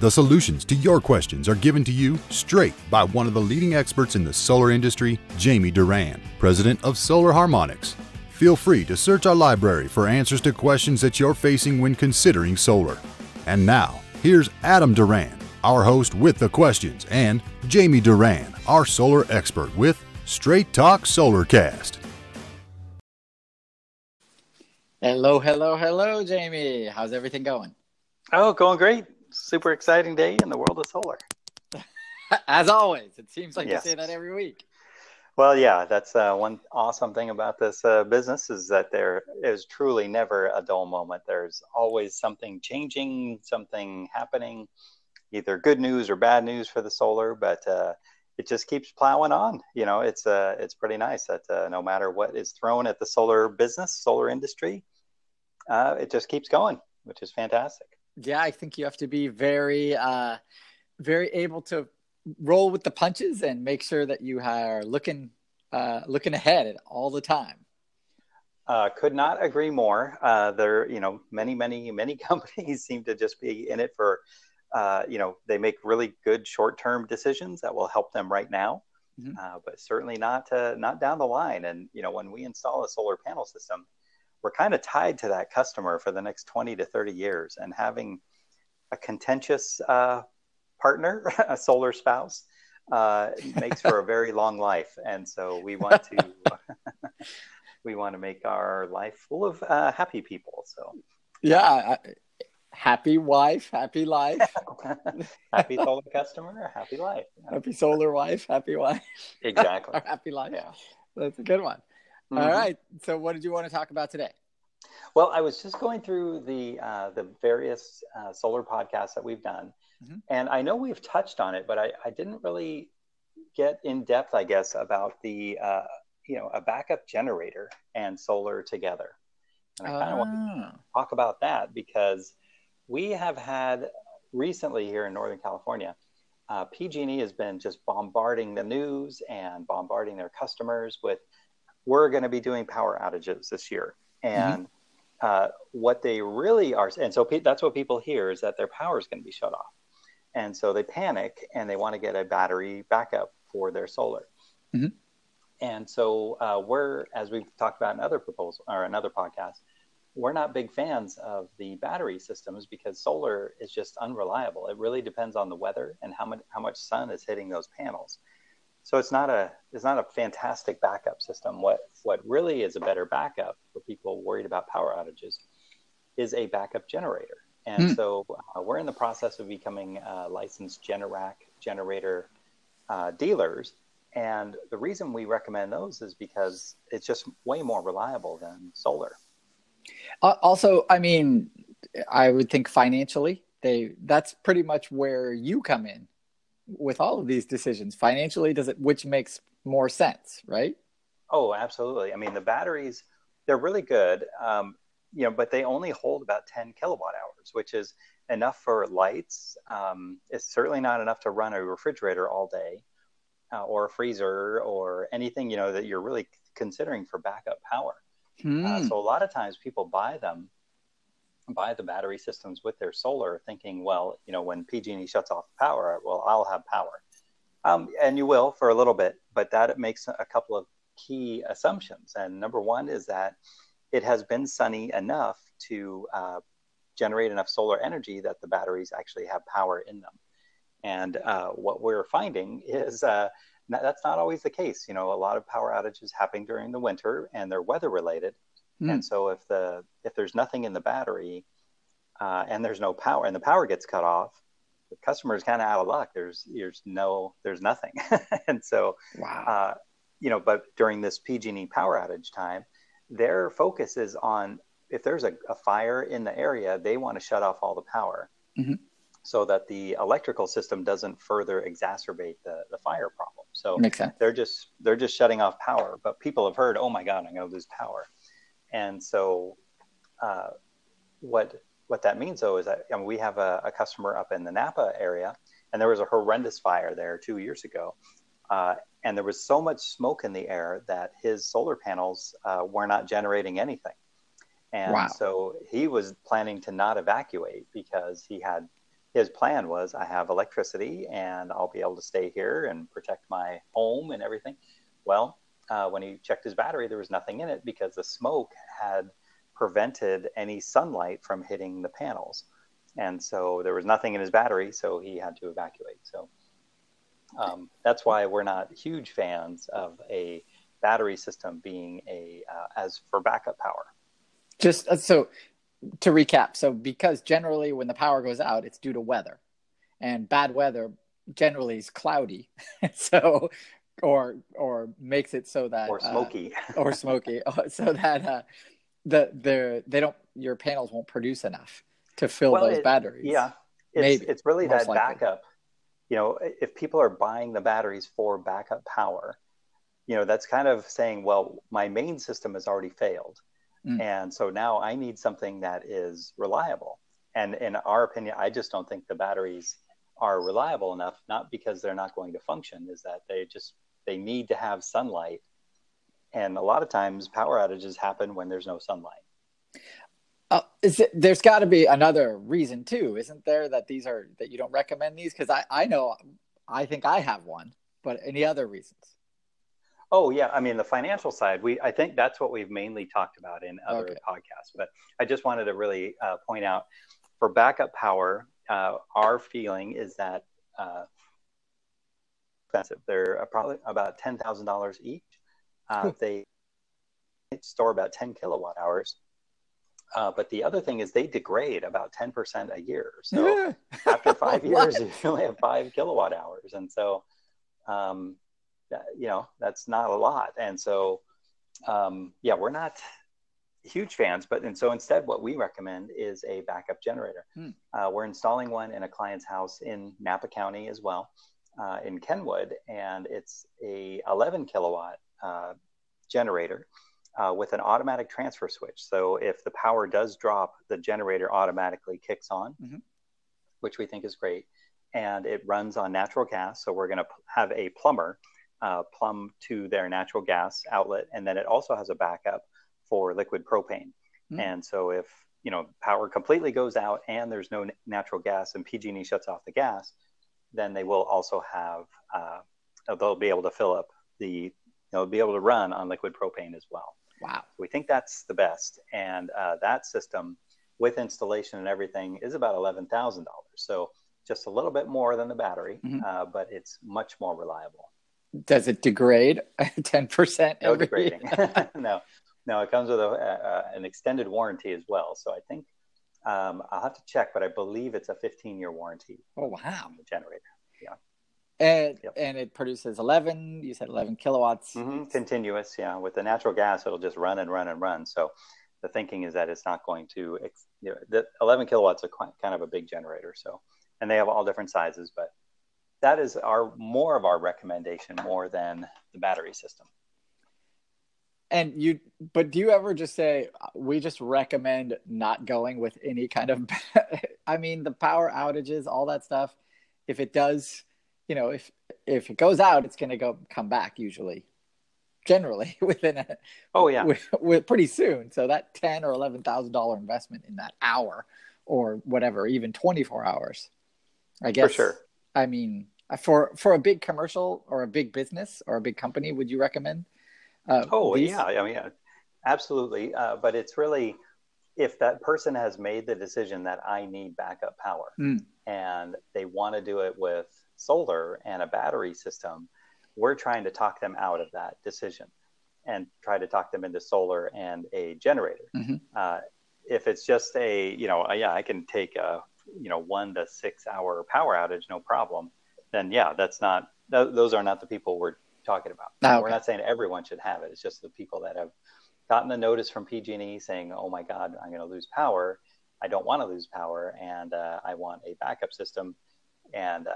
The solutions to your questions are given to you straight by one of the leading experts in the solar industry, Jamie Duran, president of Solar Harmonics. Feel free to search our library for answers to questions that you're facing when considering solar. And now, here's Adam Duran, our host with the questions, and Jamie Duran, our solar expert with Straight Talk SolarCast. Hello, hello, hello, Jamie. How's everything going? Oh, going great. Super exciting day in the world of solar. As always, it seems like you say that every week. Well, yeah, that's one awesome thing about this business is that there is truly never a dull moment. There's always something changing, something happening, either good news or bad news for the solar, but it just keeps plowing on. You know, it's pretty nice that no matter what is thrown at the solar business, solar industry, it just keeps going, which is fantastic. Yeah, I think you have to be very, very able to roll with the punches and make sure that you are looking ahead at all the time. Could not agree more. There, you know, many companies seem to just be in it for, you know, they make really good short-term decisions that will help them right now, but certainly not down the line. And you know, when we install a solar panel system, we're kind of tied to that customer for the next 20 to 30 years. And having a contentious partner, a solar spouse, makes for a very long life. And so we want to make our life full of happy people. So yeah, happy wife, happy life. Happy solar customer, happy life. Happy solar wife, happy wife. Exactly. Happy life. Yeah, that's a good one. Mm-hmm. All right. So what did you want to talk about today? Well, I was just going through the various solar podcasts that we've done. Mm-hmm. And I know we've touched on it, but I didn't really get in depth, I guess, about the, you know, a backup generator and solar together. And I kind of want to talk about that because we have had recently here in Northern California, PG&E has been just bombarding the news and bombarding their customers with, we're going to be doing power outages this year. And what they really are, and so that's what people hear, is that their power is going to be shut off. And so they panic and they want to get a battery backup for their solar. Mm-hmm. And so we're, as we've talked about in other proposal or another podcast, we're not big fans of the battery systems because solar is just unreliable. It really depends on the weather and how much sun is hitting those panels. So it's not a fantastic backup system. What really is a better backup for people worried about power outages is a backup generator. And so we're in the process of becoming licensed Generac generator dealers. And the reason we recommend those is because it's just way more reliable than solar. Also, I mean, I would think financially, that's pretty much where you come in. With all of these decisions financially, which makes more sense, right? Oh, absolutely. I mean, the batteries, they're really good, you know, but they only hold about 10 kilowatt hours, which is enough for lights. It's certainly not enough to run a refrigerator all day or a freezer or anything, you know, that you're really considering for backup power. So a lot of times people buy the battery systems with their solar thinking, well, you know, when PG&E shuts off the power, well, I'll have power. And you will for a little bit, but that makes a couple of key assumptions. And number one is that it has been sunny enough to generate enough solar energy that the batteries actually have power in them. And what we're finding is that's not always the case. You know, a lot of power outages happen during the winter and they're weather related. And so if there's nothing in the battery and there's no power and the power gets cut off, the customer is kind of out of luck. There's nothing. And so, you know, but during this PG&E power outage time, their focus is on if there's a fire in the area, they want to shut off all the power so that the electrical system doesn't further exacerbate the fire problems. So they're just shutting off power. But people have heard, oh my God, I'm going to lose power. And so what that means, though, is that we have a customer up in the Napa area, and there was a horrendous fire there 2 years ago. And there was so much smoke in the air that his solar panels were not generating anything. And so he was planning to not evacuate because he had, his plan was, I have electricity and I'll be able to stay here and protect my home and everything. Well, when he checked his battery, there was nothing in it because the smoke had prevented any sunlight from hitting the panels. And so there was nothing in his battery, so he had to evacuate. So that's why we're not huge fans of a battery system being a as for backup power. Just so to recap, so because generally when the power goes out, it's due to weather, and bad weather generally is cloudy, so or makes it so that or smoky, so that your panels won't produce enough to fill those batteries. Yeah, it's really that likely. Backup. You know, if people are buying the batteries for backup power, you know, that's kind of saying, well, my main system has already failed. Mm. And so now I need something that is reliable. And in our opinion, I just don't think the batteries are reliable enough, not because they're not going to function, is that they need to have sunlight. And a lot of times power outages happen when there's no sunlight. There's got to be another reason too, isn't there, that you don't recommend these? Because I know, I think I have one, but any other reasons? Oh yeah, I mean the financial side. I think that's what we've mainly talked about in other podcasts. But I just wanted to really point out for backup power, our feeling is that expensive. They're probably about $10,000 each. They store about 10 kilowatt hours. But the other thing is they degrade about 10% a year. So after 5 years, you only have 5 kilowatt hours. And so, that's not a lot. And so, we're not huge fans, so instead what we recommend is a backup generator. We're installing one in a client's house in Napa County as well, in Kenwood. And it's a 11 kilowatt generator. With an automatic transfer switch. So if the power does drop, the generator automatically kicks on, which we think is great. And it runs on natural gas. So we're going to have a plumber plumb to their natural gas outlet. And then it also has a backup for liquid propane. And so if, power completely goes out and there's no natural gas and PG&E shuts off the gas, then they will also have, they'll be able to fill up they'll be able to run on liquid propane as well. Wow. We think that's the best. And that system with installation and everything is about $11,000. So just a little bit more than the battery, but it's much more reliable. Does it degrade 10%? No degrading. No, it comes with an extended warranty as well. So I think I'll have to check, but I believe it's a 15-year warranty. Oh, wow. On the generator. Yeah. And it produces 11 kilowatts. Continuous, yeah. With the natural gas, it'll just run and run and run. So the thinking is that it's not going to, the 11 kilowatts are kind of a big generator. So, and they have all different sizes, but that is more of our recommendation more than the battery system. And do you ever just say, we just recommend not going with any kind of, I mean, the power outages, all that stuff, if it does... if it goes out, it's going to come back usually, generally pretty soon. So that $10,000 or $11,000 investment in that hour or whatever, even 24 hours, I guess. For sure. I mean, for a big commercial or a big business or a big company, would you recommend? Absolutely. But it's really if that person has made the decision that I need backup power and they want to do it with solar and a battery system, we're trying to talk them out of that decision and try to talk them into solar and a generator. If it's just I can take a 1 to 6 hour power outage, no problem, then that's not, those are not the people we're talking about. We're not saying everyone should have it. It's just the people that have gotten the notice from PG&E saying, oh my God, I'm going to lose power. I don't want to lose power. And I want a backup system. And,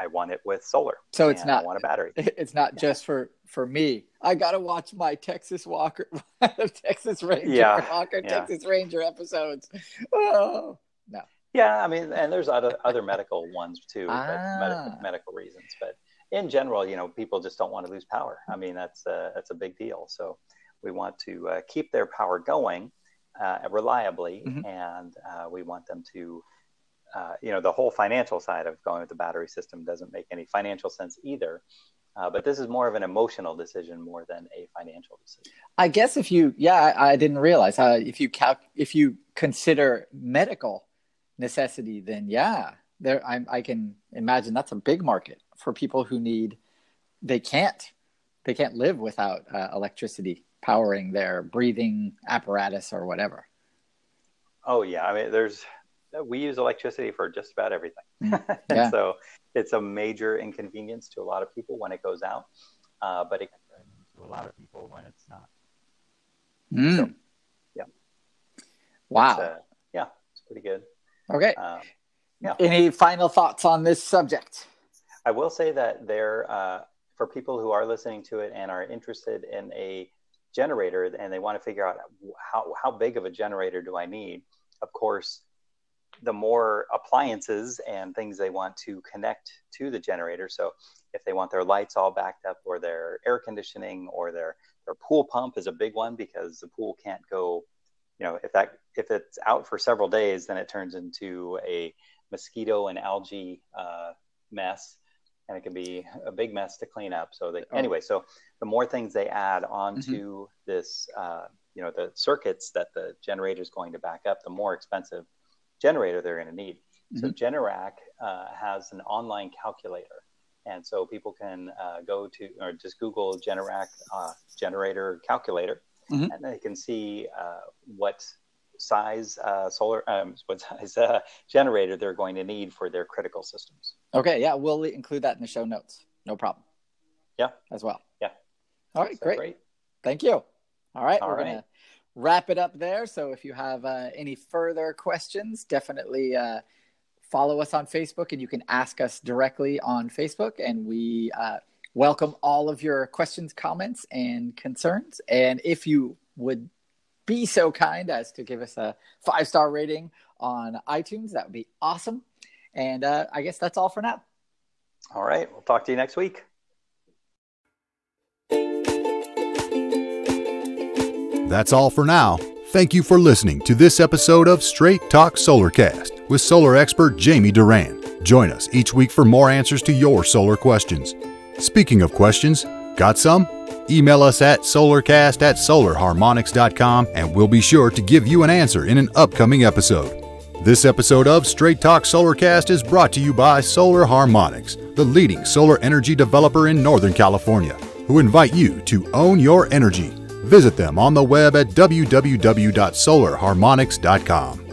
I want it with solar. So it's not, I want a battery. It's not just for me. I got to watch my Texas Ranger episodes. Oh, no. Yeah. I mean, and there's other medical ones too, but medical reasons, but in general, people just don't want to lose power. I mean, that's a big deal. So we want to keep their power going reliably. Mm-hmm. And we want them to, the whole financial side of going with the battery system doesn't make any financial sense either. But this is more of an emotional decision more than a financial decision. I guess if you, I didn't realize how, if you consider medical necessity, then I can imagine that's a big market for people who they can't live without electricity powering their breathing apparatus or whatever. Oh yeah. I mean, we use electricity for just about everything. And so it's a major inconvenience to a lot of people when it goes out, but it to a lot of people when it's not. Mm. So, yeah. Wow. It's pretty good. Okay. Any final thoughts on this subject? I will say that for people who are listening to it and are interested in a generator and they want to figure out how big of a generator do I need, of course, the more appliances and things they want to connect to the generator. So if they want their lights all backed up or their air conditioning or their pool pump is a big one because the pool can't go, if it's out for several days, then it turns into a mosquito and algae mess, and it can be a big mess to clean up. So so the more things they add onto mm-hmm. this, the circuits that the generator is going to back up, the more expensive generator they're going to need. Mm-hmm. So Generac has an online calculator, and so people can go to or just Google Generac generator calculator, mm-hmm. and they can see what size generator they're going to need for their critical systems. Okay, yeah, we'll include that in the show notes. No problem. Yeah, as well. Yeah. All right, great. Thank you. All right, we're going to wrap it up there. So if you have any further questions, definitely follow us on Facebook, and you can ask us directly on Facebook, and we welcome all of your questions, comments, and concerns. And if you would be so kind as to give us a 5-star rating on iTunes, that would be awesome. And I guess that's all for now. All right, we'll talk to you next week. That's all for now. Thank you for listening to this episode of Straight Talk SolarCast with solar expert Jamie Duran. Join us each week for more answers to your solar questions. Speaking of questions, got some? Email us at solarcast@solarharmonics.com and we'll be sure to give you an answer in an upcoming episode. This episode of Straight Talk SolarCast is brought to you by Solar Harmonics, the leading solar energy developer in Northern California, who invite you to own your energy. Visit them on the web at www.solarharmonics.com.